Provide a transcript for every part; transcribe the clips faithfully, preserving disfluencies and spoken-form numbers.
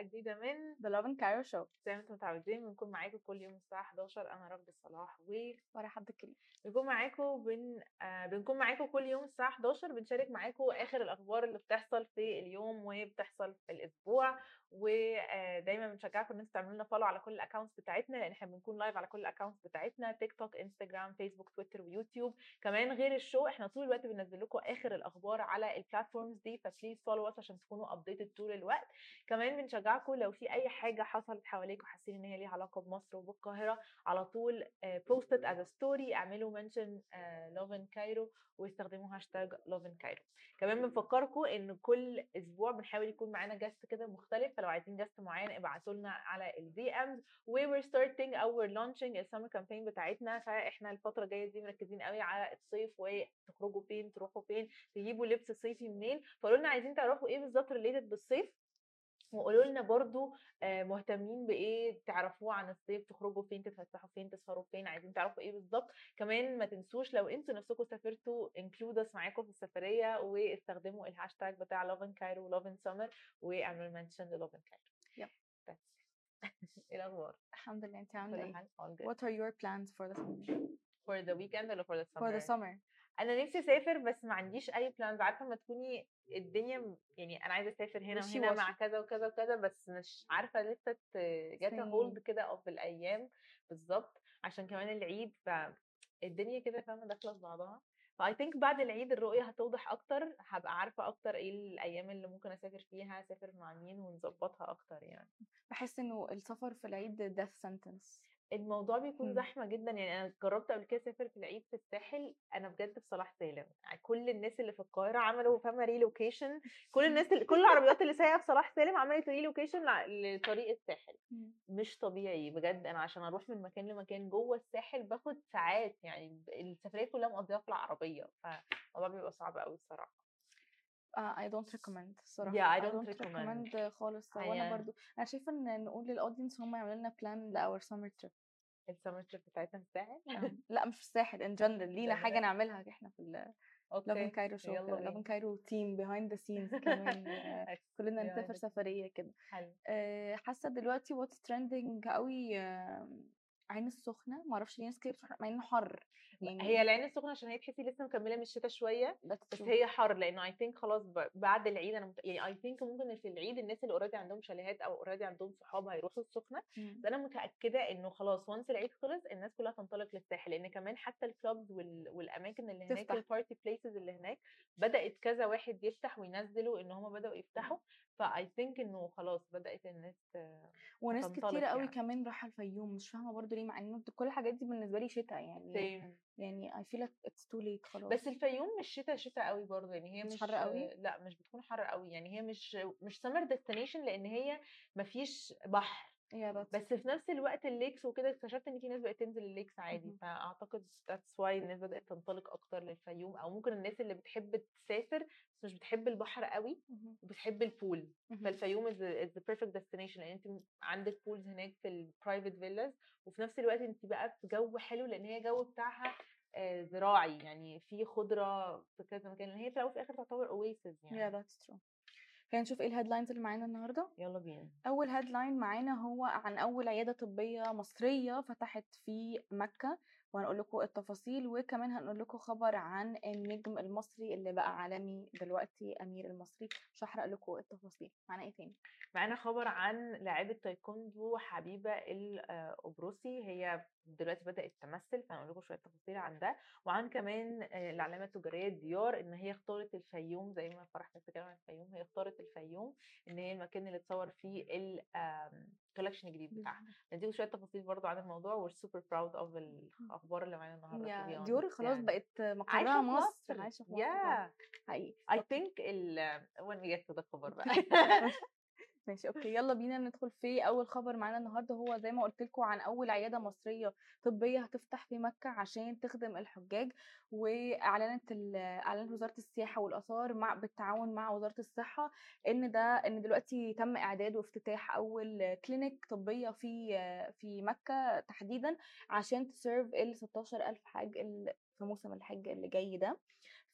جديدة من The Lovin Cairo Show. زي ما انتم متعودين بنكون معاكم كل يوم الساعة حداشر. أنا رب الصلاح و ورا حد كريم بنكون معاكم بن... آه بنكون معاكم كل يوم الساعة حداشر. بنشارك معاكم آخر الأخبار اللي بتحصل في اليوم وبتحصل في الأسبوع، ودايما بنشجعكم ان انتم تعملوا لنا فولو على كل الاكونتس بتاعتنا، لان احنا بنكون لايف على كل الاكونتس بتاعتنا، تيك توك، انستجرام، فيسبوك، تويتر، ويوتيوب. كمان غير الشو احنا طول الوقت بننزل لكم اخر الاخبار على البلاتفورمز دي، فبليز فولو اس عشان تكونوا ابديتد طول الوقت. كمان بنشجعكم لو في اي حاجه حصلت حواليكم حاسين ان هي ليها علاقه بمصر وبالقاهره، على طول بوستد از ستوري، اعملوا منشن لوفن كايرو واستخدموا هاشتاج لوفن كايرو. كمان بنفكركم ان كل اسبوع بنحاول يكون معانا جاست كده مختلف، فلو عايزين جاست معين ابعتوا لنا على الدي امز. وي وير ستارتنج اور لانشينج السمر كامبين بتاعتنا، فاحنا الفتره الجايه دي مركزين قوي على الصيف، وتخرجوا فين، تروحوا فين، تجيبوا لبس صيفي منين. فقولوا لنا عايزين تعرفوا ايه بالظبط ريليتد بالصيف، وقولوا لنا برضو مهتمين بايه تعرفوه عن الصيف، تخرجوا فين، تتفسحوا فين، تسهروا فين، عايزين تعرفوا ايه بالظبط. كمان ما تنسوش لو انتوا نفسكم سافرتوا انكلود اس معاكم في السفريه، واستخدموا الهاشتاج بتاع لوفن كايرو ولوفن سمر، واعملوا منشن للوفن كايرو. يب ايه الاخبار؟ الحمد لله. انت عامله ايه؟ وات ار يور بلانز فور ذا سمر، فور ذا ويكند ولا فور ذا سمر؟ فور ذا سمر انا نفسي اسافر بس ما عنديش اي بلانز. عارفه ما تكوني الدنيا يعني انا عايزه اسافر هنا وهنا مع كذا وكذا وكذا، بس مش عارفه لسه جاتا هولد كده او في الايام بالظبط، عشان كمان العيد فالدنيا كده فاهمه داخله في بعضها. فاي ثينك بعد العيد الرؤيه هتوضح اكتر، هبقى عارفه اكتر ايه الايام اللي ممكن اسافر فيها، اسافر مع مين، ونظبطها اكتر. يعني بحس انه السفر في العيد ديث سنتنس، الموضوع بيكون زحمه جدا. يعني انا جربت قبل كده اسافر في العيد في الساحل، انا بجد في صلاح سالم كل الناس اللي في القاهره عملوا فاهمه ريلوكيشن، كل الناس اللي... كل العربيات اللي سايقه في صلاح سالم عملت ريلوكيشن لطريق الساحل، مش طبيعي بجد. انا عشان اروح من مكان لمكان جوه الساحل باخد ساعات، يعني السفريه كلها مقضيها في العربيه، فالموضوع بيبقى صعب قوي الصراحه. Uh, I don't recommend صراحة. Yeah, I don't, I don't recommend. recommend خالص. وأنا برضو أنا شايفة إن نقول للأودينس هم يعملوا لنا بلان لأور summer trip. السمر تريب بتاعتنا في الساحل؟ لا مش في الساحل، إن جنرال لينا حاجة نعملها إحنا في لوفن كايرو شو، لوفن كايرو تيم behind the scenes كمان. كلنا نسافر سفرية كده. uh, حاسة دلوقتي what's trending قوي uh, عين السخنه، ما اعرفش ليه الناس كده بتروح مع انه حر. يعني هي العين السخنه عشان هي تحسي لسه مكمله من الشتاء شويه، بس, بس هي حر لانه اي ثينك خلاص بعد العيد. انا مت... يعني اي ثينك ممكن في العيد الناس اللي اوريدي عندهم شاليهات او اوريدي عندهم صحاب هيروحوا السخنه، بس انا متاكده انه خلاص وانس العيد خلص الناس كلها تنطلق للساحل، لان كمان حتى الكلوبز وال... والاماكن اللي هناك البارتي بليسز اللي هناك بدات كذا واحد يفتح وينزلوا ان هم بداوا يفتحوا. فاي ثينك انه خلاص بدات الناس وناس كتير قوي يعني. كمان راح الفيوم، مش فاهمه برضو ليه مع ان كل الحاجات دي بالنسبه لي شتاء يعني سيم. يعني اي فيل اتس تو ليت خلاص. بس الفيوم مش شتاء شتاء قوي برضو، يعني هي مش, مش حر قوي، لا مش بتكون حر قوي، يعني هي مش مش سمر ديستنيشن لان هي مفيش بحر بس في نفس الوقت الليكس وكده. اكتشفت ان في ناس بقت تنزل الليكس عادي، فاعتقد ذاتس واي الناس بدات تنطلق اكتر للفيوم، او ممكن الناس اللي بتحب تسافر بس مش بتحب البحر قوي وبتحب البول، فالفيوم از ذا بيرفكت ديستنيشن، لان انت عندك بولز هناك في البرايفت فيلاز، وفي نفس الوقت انت بقى في جو حلو لان هي جو بتاعها زراعي، يعني في خضره في كذا مكان، لان هي في الاول وفي الاخر تعتبر اواسيس يعني. يا ذاتس ترو. خلينا نشوف ايه الهيدلاينز اللي معانا النهارده، يلا بينا. اول هيدلاين معانا هو عن اول عياده طبيه مصريه فتحت في مكه، وهنقول لكم التفاصيل، وكمان هنقول لكم خبر عن النجم المصري اللي بقى عالمي دلوقتي امير المصري. مش هحرق لكم التفاصيل. معانا ايه تاني؟ معانا خبر عن لاعبه تايكوندو حبيبه الابروسي، هي دلوقتي بدات تمثل، فهنقول لكم شويه تفاصيل عن ده، وعن كمان العلامه التجاريه ديور ان هي اختارت الفيوم، زي ما فرح لسه كلام عن الفيوم، هي اختارت الفيوم ان هي المكان اللي تصور فيه الكولكشن الجديد بتاعها. نديكم شويه تفاصيل برضو عن الموضوع، و سوبر براود اوف الاخبار اللي معانا النهارده. ديور خلاص يعني بقت مقرها مصر، عايشه في مصر حقيقي. اي ثينك ال وين جت ده الخبر بقى ماشي اوكي، يلا بينا ندخل في اول خبر معانا النهارده. هو زي ما قلت لكم عن اول عياده مصريه طبيه هتفتح في مكه عشان تخدم الحجاج، واعلنت اعلنت وزاره السياحه والاثار مع بالتعاون مع وزاره الصحه ان ده ان دلوقتي تم اعداد وافتتاح اول كلينيك طبيه في في مكه تحديدا عشان تسيرف ال ستاشر ألف حاج في موسم الحج اللي جاي ده.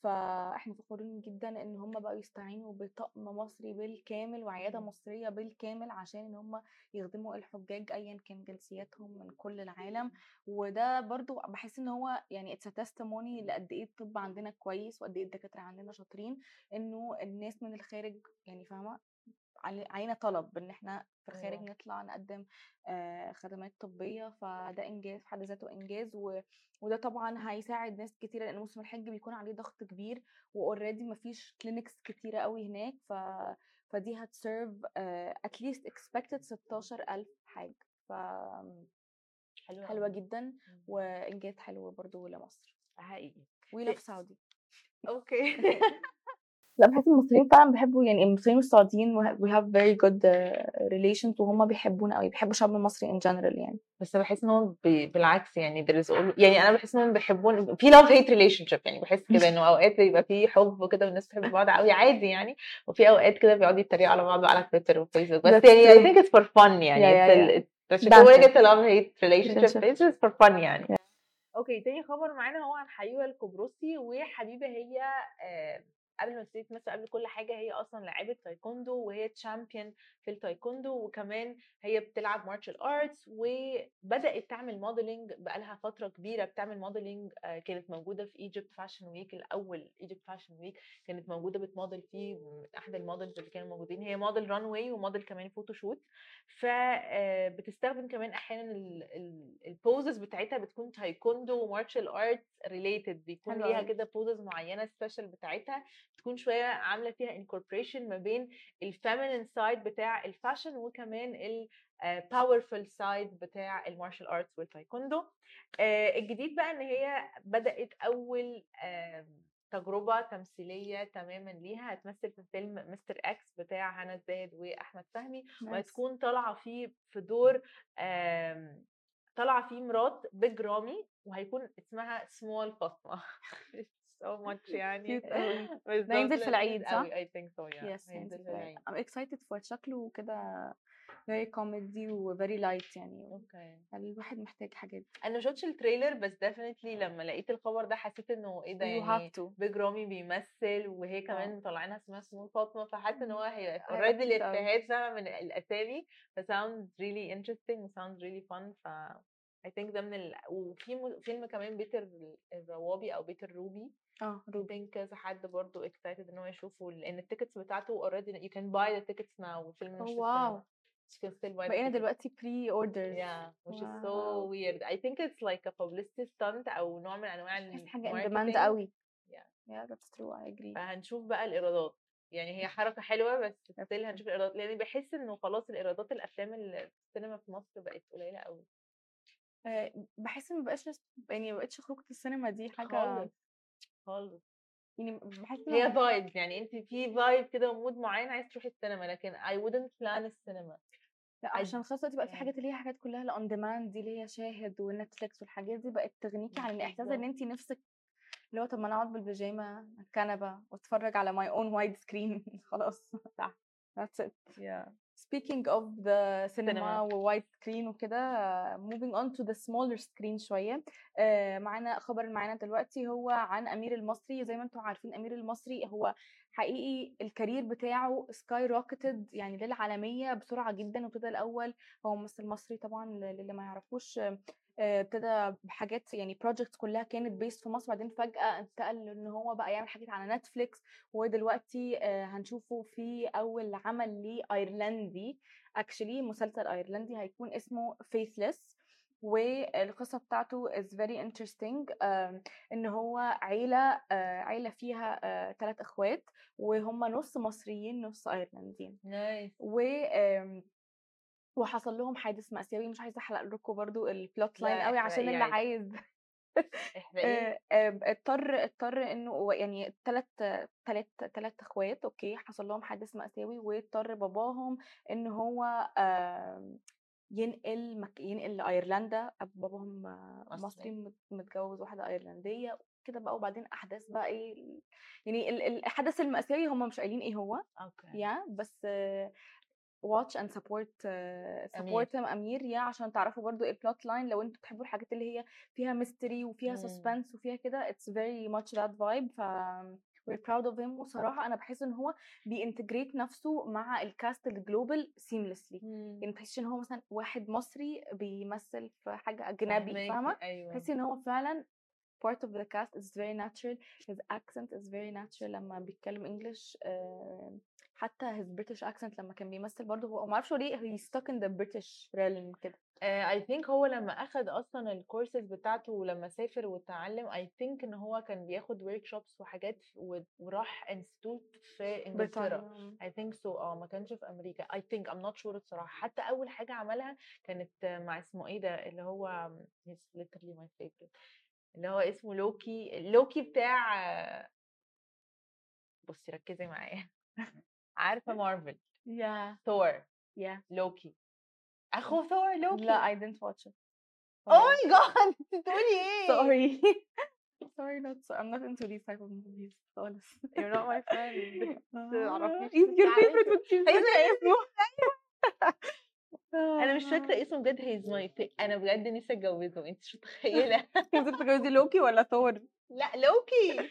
فاحنا فخورين جدا ان هم بقوا يستعينوا بطقم مصري بالكامل وعياده مصريه بالكامل عشان ان هم يخدموا الحجاج ايا كان جنسياتهم من كل العالم. وده برضو بحس ان هو يعني اتس تيستيموني لقد ايه الطب عندنا كويس وقد ايه الدكاتره عندنا شاطرين، انه الناس من الخارج يعني فاهمه علينا طلب ان احنا في الخارج نطلع نقدم آه خدمات طبيه، فده انجاز في حد ذاته، انجاز و... وده طبعا هيساعد ناس كتيره لان موسم الحج بيكون عليه ضغط كبير واوريدي مفيش كلينكس كتيره قوي هناك. ف... فدي هتسيرف اتليست اكسبكتد ستاشر ألف حاج، ف حلوه حلوه جدا وانجاز حلو برضو لمصر حقيقي ويلف سعودي. اوكي لا بحس المصريين فعلا بيحبوا يعني المصريين والسعوديين we have very good relations وهم بيحبونا قوي، بيحبوا الشعب المصري in general يعني. بس بحس ان هو بالعكس يعني there is all... يعني انا بحس انهم بيحبون في love hate relationship، يعني بحس كده انه اوقات بيبقى في حب وكده والناس بتحب بعض قوي عادي يعني، وفي اوقات كده بيقعدوا يتريقوا على بعض على تويتر وفيسبوك، بس يعني I think it's for fun يعني. بس مش هو اللي love hate relationship it's just for fun يعني. اوكي تاني خبر معانا هو عن حبيبة الكبروسي، وحبيبة هي قبل ما تبتدي تمثل قبل كل حاجه هي اصلا لاعبه تايكوندو وهي تشامبيون في التايكوندو، وكمان هي بتلعب مارشال ارتس وبدات تعمل موديلنج بقالها فتره كبيره بتعمل موديلنج. كانت موجوده في ايجيبت فاشن ويك، الاول ايجيبت فاشن ويك كانت موجوده بتموديل فيه، احد الموديلز اللي كانوا موجودين هي موديل ران واي وموديل كمان فوتوشوت. فبتستخدم كمان احيانا البوزز بتاعتها بتكون تايكوندو ومارشال ارتس ريليتد، بيكون ليها كده بوزز معينه سبيشال بتاعتها تكون شويه عامله فيها انكوربريشن ما بين الفيمينين سايد بتاع الفاشن وكمان الباورفل سايد بتاع المارشال ارتس والتايكوندو. الجديد بقى ان هي بدات اول تجربه تمثيليه تماما ليها، هتمثل في فيلم مستر اكس بتاع هنا زاهد واحمد فهمي، وهتكون طالعه فيه في دور طالعه فيه مرات بيج رامي، وهيكون اسمها سمول فاطمه so much يعني. هينزل في العيد صح؟ I think so yeah. yes هينزل في العيد. I'm excited for شكله كده very comedy و very light يعني. اوكي. الواحد محتاج حاجات. أنا ما شفتش التريلر بس definitely لما لقيت الخبر ده حسيت إنه إيه ده يعني بيج رامي بيمثل وهي كمان مطلعينها اسمها سمول فاطمة، فحاسة إن هو هي already الاجتهاد ده من الأسامي ف sounds really interesting و sounds really fun. ف I think ده من ال... وفي فيلم كمان بيتر الروابي أو بيتر روبي اه روبين كذا حد برضو اكسايتد ان هو يشوفه لان التيكتس بتاعته اوريدي يو كان باي ذا تيكتس ناو والفيلم مش واو بقينا دلوقتي بري اوردرز yeah which is so weird. I think it's like a publicity stunt او نوع من انواع ال حاجه demand قوي yeah yeah that's true I agree. فهنشوف بقى الايرادات يعني، هي حركه حلوه بس ستيل هنشوف الايرادات لان بحس انه خلاص الايرادات الافلام السينما في مصر بقت قليله قوي. بحس ان مبقاش يعني مبقتش خروجه السينما دي حاجه خالص يعني، بحس هي فايب يعني انت في فايب كده ومود معين عايز تروحي السينما، لكن I wouldn't plan السينما لا عشان خاصه تبقى في حاجات اللي هي حاجات كلها الاون ديماند دي اللي هي شاهد ونتفليكس والحاجات دي بقت تغنيكي عن الاحساس ان انت نفسك اللي هو طب ما انا اقعد بالبيجامه الكنبه واتفرج على ماي اون وايد سكرين خلاص صح that's it yeah. Speaking of the cinema ووايد سكرين وكده moving on to the smaller screen شوية. آه معنا خبر معنا دلوقتي هو عن أمير المصري. زي ما انتم عارفين أمير المصري هو حقيقي الكارير بتاعه سكاي روكتد يعني للعالمية بسرعة جدا، وابتدى الأول هو ممثل مصري طبعا للي ما يعرفوش، ابتدى بحاجات يعني projects كلها كانت based في مصر، بعدين فجأة انتقل ان هو بقى يعمل حاجات على نتفليكس، ودلوقتي هنشوفه في أول عمل ليه أيرلندي actually مسلسل أيرلندي هيكون اسمه Faithless. والقصة بتاعته is very interesting ان هو عيلة عيلة فيها ثلاث اخوات وهم نص مصريين نص ايرلنديين nice. و وحصل لهم حادث مأساوي مش عايزه احلق لكم برضو البلوت لاين قوي عشان اللي عايز احنا اضطر اضطر انه يعني ثلاث ثلاث ثلاث اخوات اوكي حصل لهم حادث مأساوي واضطر باباهم ان هو ينقل مك... ينقل لايرلندا. باباهم مصري متجوز واحده ايرلنديه كده بقى. وبعدين احداث بقى ايه يعني الحدث المأساوي هم مش قايلين ايه هو اوكي يا بس واتش اند سبورت سبورت امير يا عشان تعرفوا برضو البلوت لاين لو انتوا بتحبوا الحاجات اللي هي فيها ميستري وفيها سسبنس وفيها كده. اتس فيري ماتش ذات فايب. ف وي براود اوف هيم. وصراحه انا بحس ان هو بينتجريت نفسه مع الكاست الجلوبال سيمليسلي. يعني بحس ان هو مثلا واحد مصري بيمثل في حاجه اجنبي فاهمه. أيوة. بحس ان هو فعلا part of the cast is very natural. His accent is very natural لما بيتكلم انجلش. uh, حتى his British accent لما كان بيمثل برضه هو ما اعرفش ليه he stuck in the British realm كده. uh, I think هو لما اخد اصلا الكورسز بتاعته ولما سافر وتعلم I think ان هو كان بياخد workshops وحاجات وراح انستيتوت في انجلترا I think so. اه ما كانش في امريكا I think I'm not sure الصراحه. حتى اول حاجه عملها كانت مع اسمه ايه ده اللي هو he's literally my favorite اللي هو اسمه لوكي. لوكي بتاع بصي ركزي معايا عارفه مارفل يا ثور يا لوكي اخو ثور لوكي. لا I didn't watch it. Oh my god بتقولي ايه؟ sorry sorry not sorry I'm not into these type of movies خالص. You're not my friend. تعرفيش your favorite with you. انا مش فاكره اسمه بجد. هيز ماي انا بجد نفسي اتجوزه. انت شو متخيله انت تتجوزي لوكي ولا ثور؟ لا لوكي.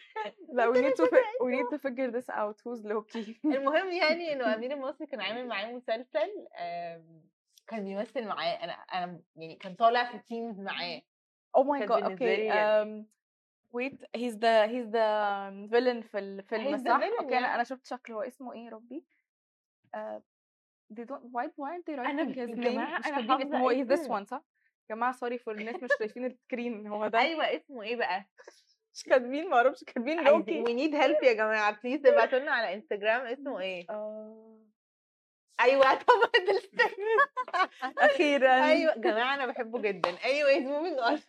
لا we need to we need to figure this out who's لوكي. المهم يعني انه امير المصري كان عامل معاه مسلسل كان بيمثل معاه. انا انا يعني كان طالع في تيمز معاه. او ماي جاد اوكي wait he's the he's the villain في الفيلم صح؟ اوكي انا شفت شكله. هو اسمه ايه يا ربي؟ They don't. Why why they writing his name? أنا اسمه إيه this one صح؟ جماعة sorry for الناس مش شايفين السكرين هو ده. أيوة اسمه إيه بقى؟ مش كاتبين ما أعرفش كاتبين لوكي. We need help يا جماعة please ابعتوا لنا على انستجرام اسمه إيه؟ أيوة طبعا أخيرا. أيوة جماعة أنا بحبه جدا. أيوة اسمه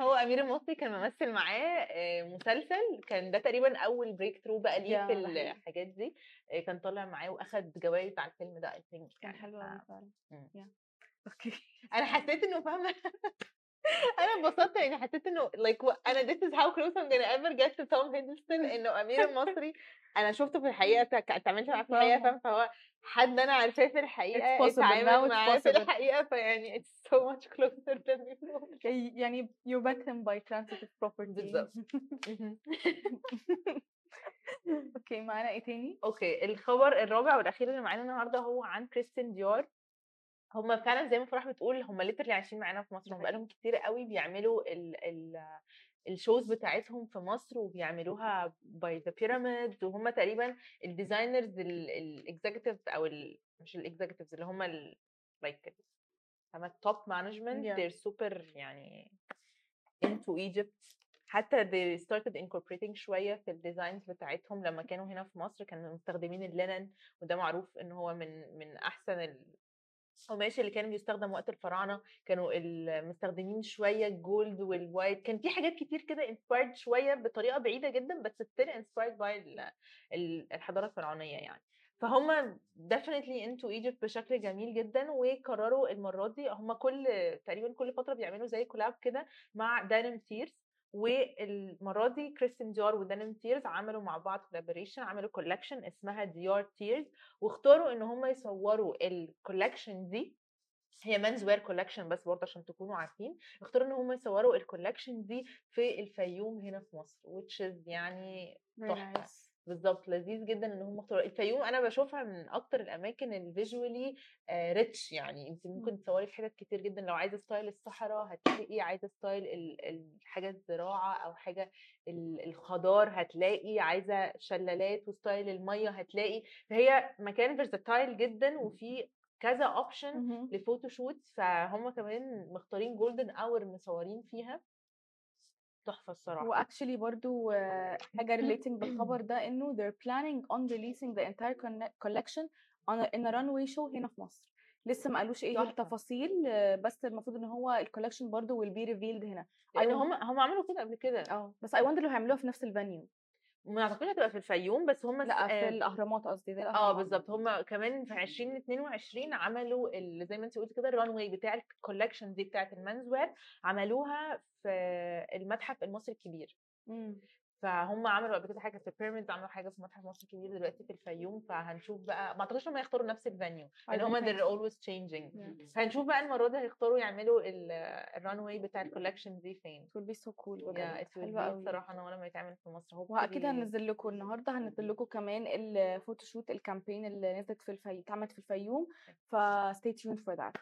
هو أمير المصري كان ممثل معاه مسلسل كان ده تقريبا أول بريك ثرو بقى ليه في الحاجات دي. كان طالع معاه وأخد جوائز على الفيلم ده. أي ثينك كان حلو أوي فعلا. أوكي أنا حسيت إنه فاهمة أنا انبسطت يعني حسيت إنه like أنا this is how close I'm gonna ever get to Tom Hiddleston إنه أمير المصري أنا شفته في الحقيقة اتعاملت معاه في الحقيقة فاهم. فهو حد أنا عارفاه في الحقيقة اتعامل معاه في الحقيقة فيعني it's so much closer than before. يعني you bet him by transitive property. بالظبط. أوكي معانا إيه تاني؟ أوكي الخبر الرابع والأخير اللي معانا النهاردة هو عن كريستيان ديور. هما فعلا زي ما فرح بتقول هما ليترلي عايشين معانا في مصر. هما بقالهم كتير قوي بيعملوا ال ال الشوز بتاعتهم في مصر وبيعملوها باي ذا بيراميدز. وهم تقريبا الديزاينرز الاكزيكتيفز او ال مش الاكزيكتيفز اللي هم لايك هم التوب مانجمنت ذير سوبر يعني انتو ايجيبت. حتى they started incorporating شويه في الديزاينز بتاعتهم لما كانوا هنا في مصر. كانوا مستخدمين اللينن وده معروف ان هو من من احسن ال القماش اللي كان بيستخدم وقت الفراعنه. كانوا المستخدمين شويه الجولد والوايت. كان في حاجات كتير كده انسبايرد شويه بطريقه بعيده جدا بس ستيل انسبايرد باي الحضاره الفرعونيه يعني. فهم ديفينتلي انتو ايجيبت بشكل جميل جدا. وقرروا المره دي هم كل تقريبا كل فتره بيعملوا زي كولاب كده مع دانم تيرز. والمره دي كريستيان ديور ودانم تيرز عملوا مع بعض كولابوريشن. عملوا كولكشن اسمها ديور تيرز واختاروا ان هم يصوروا الكولكشن دي. هي مانز وير كولكشن بس برضه عشان تكونوا عارفين. اختاروا ان هم يصوروا الكولكشن دي في الفيوم هنا في مصر which is يعني تحفه. بالظبط لذيذ جدا ان هم اختاروا الفيوم. انا بشوفها من اكتر الاماكن الفيجوالي ريتش. يعني انت ممكن تصوري في حتت كتير جدا. لو عايزه ستايل الصحراء هتلاقي، عايزه ستايل الحاجه الزراعه او حاجه الخضار هتلاقي، عايزه شلالات وستايل الميه هتلاقي. فهي مكان فيرساتايل جدا وفي كذا اوبشن لفوتوشوت. فهم كمان مختارين جولدن اور مصورين فيها تحفه الصراحه. واكشلي برضو حاجه ريليتنج بالخبر ده انه they're planning on releasing the entire collection on a, in a runway show هنا في مصر. لسه ما قالوش ايه هي التفاصيل، بس المفروض ان هو الكولكشن برضو will be revealed هنا، لان هم هم عملوا كده قبل كده. اه بس اي وندر لو هيعملوها في نفس الفانيو. ما اعتقدش هتبقى في الفيوم، بس هم لا في الاهرامات قصدي. اه بالظبط، هم كمان في عشرين اتنين وعشرين عملوا زي ما انت قلت كده الران واي بتاع الكولكشن دي بتاعه المنز وير، عملوها في المتحف المصري الكبير. امم فهم عملوا قبل كده حاجه في البيراميد، عملوا حاجه في متحف مصر الكبير، دلوقتي في الفيوم. فهنشوف بقى، ما اعتقدش هم هيختاروا نفس الفانيو لان هم they're always changing. هنشوف بقى المره دي هيختاروا يعملوا الران واي بتاع الكولكشن دي فين. تقول بي سو كول بصراحه، انا ولا ما يتعمل في مصر. هو واكيد هننزل لكم النهارده، هننزل لكم كمان الفوتوشوت الكامبين اللي نزلت في الفيوم، اتعملت في الفيوم، فستي تيوند فور ذات.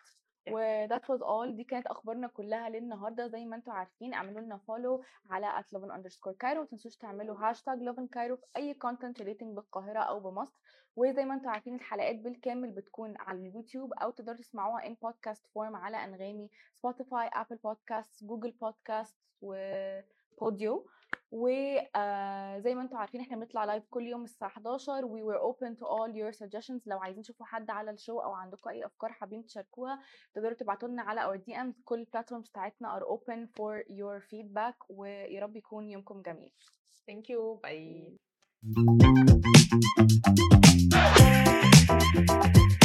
و that was all. دي كانت اخبارنا كلها للنهارده. زي ما انتم عارفين اعملوا لنا فولو على at lovin underscore cairo، وما تنسوش تعملوا هاشتاج lovin cairo في اي كونتنت ريليتنج بالقاهره او بمصر. وزي ما انتم عارفين الحلقات بالكامل بتكون على اليوتيوب، او تقدروا تسمعوها ان بودكاست فورم على انغامي، سبوتيفاي، ابل بودكاست، جوجل بودكاست وبوديو. وزي ما انتم عارفين احنا بنطلع لايف كل يوم الساعه حداشر. we were open to all your suggestions. لو عايزين تشوفوا حد على الشو او عندكم اي افكار حابين تشاركوها تقدروا تبعتوا لنا على اور دي امز. كل البلاتفورمز بتاعتنا are open for your feedback. ويا رب يكون يومكم جميل. thank you bye.